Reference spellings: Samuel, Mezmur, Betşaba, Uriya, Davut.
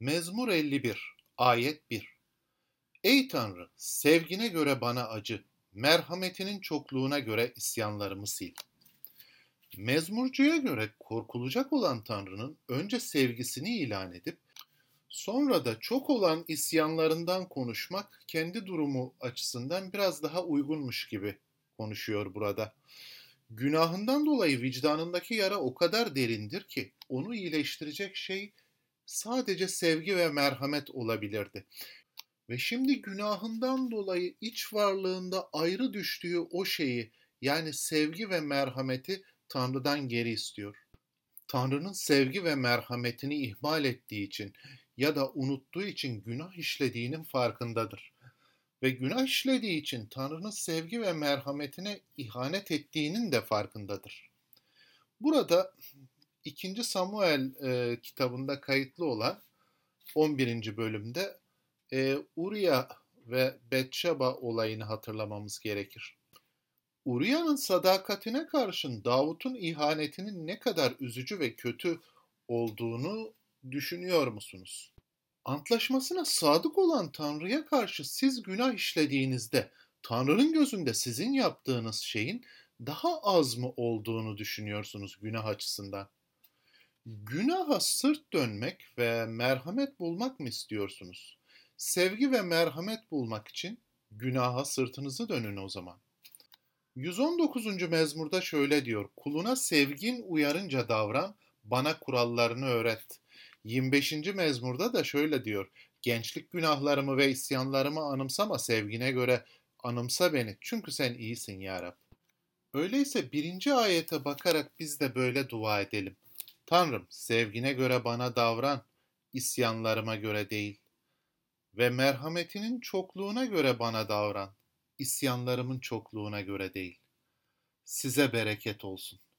Mezmur 51, ayet 1. Ey Tanrı, sevgine göre bana acı, merhametinin çokluğuna göre isyanlarımı sil. Mezmurcuya göre korkulacak olan Tanrı'nın önce sevgisini ilan edip, sonra da çok olan isyanlarından konuşmak kendi durumu açısından biraz daha uygunmuş gibi konuşuyor burada. Günahından dolayı vicdanındaki yara o kadar derindir ki onu iyileştirecek şey sadece sevgi ve merhamet olabilirdi. Ve şimdi günahından dolayı iç varlığında ayrı düştüğü o şeyi, yani sevgi ve merhameti Tanrı'dan geri istiyor. Tanrı'nın sevgi ve merhametini ihmal ettiği için ya da unuttuğu için günah işlediğinin farkındadır. Ve günah işlediği için Tanrı'nın sevgi ve merhametine ihanet ettiğinin de farkındadır. Burada 2. Samuel kitabında kayıtlı olan 11. bölümde Uriya ve Betşaba olayını hatırlamamız gerekir. Uriya'nın sadakatine karşın Davut'un ihanetinin ne kadar üzücü ve kötü olduğunu düşünüyor musunuz? Antlaşmasına sadık olan Tanrı'ya karşı siz günah işlediğinizde Tanrı'nın gözünde sizin yaptığınız şeyin daha az mı olduğunu düşünüyorsunuz günah açısından? Günaha sırt dönmek ve merhamet bulmak mı istiyorsunuz? Sevgi ve merhamet bulmak için günaha sırtınızı dönün o zaman. 119. mezmurda şöyle diyor: "Kuluna sevgin uyarınca davran, bana kurallarını öğret." 25. mezmurda da şöyle diyor: "Gençlik günahlarımı ve isyanlarımı anımsama, sevgine göre anımsa beni. Çünkü sen iyisin ya Rab." Öyleyse 1. ayete bakarak biz de böyle dua edelim. Tanrım, sevgine göre bana davran, isyanlarıma göre değil. Ve merhametinin çokluğuna göre bana davran, isyanlarımın çokluğuna göre değil. Size bereket olsun.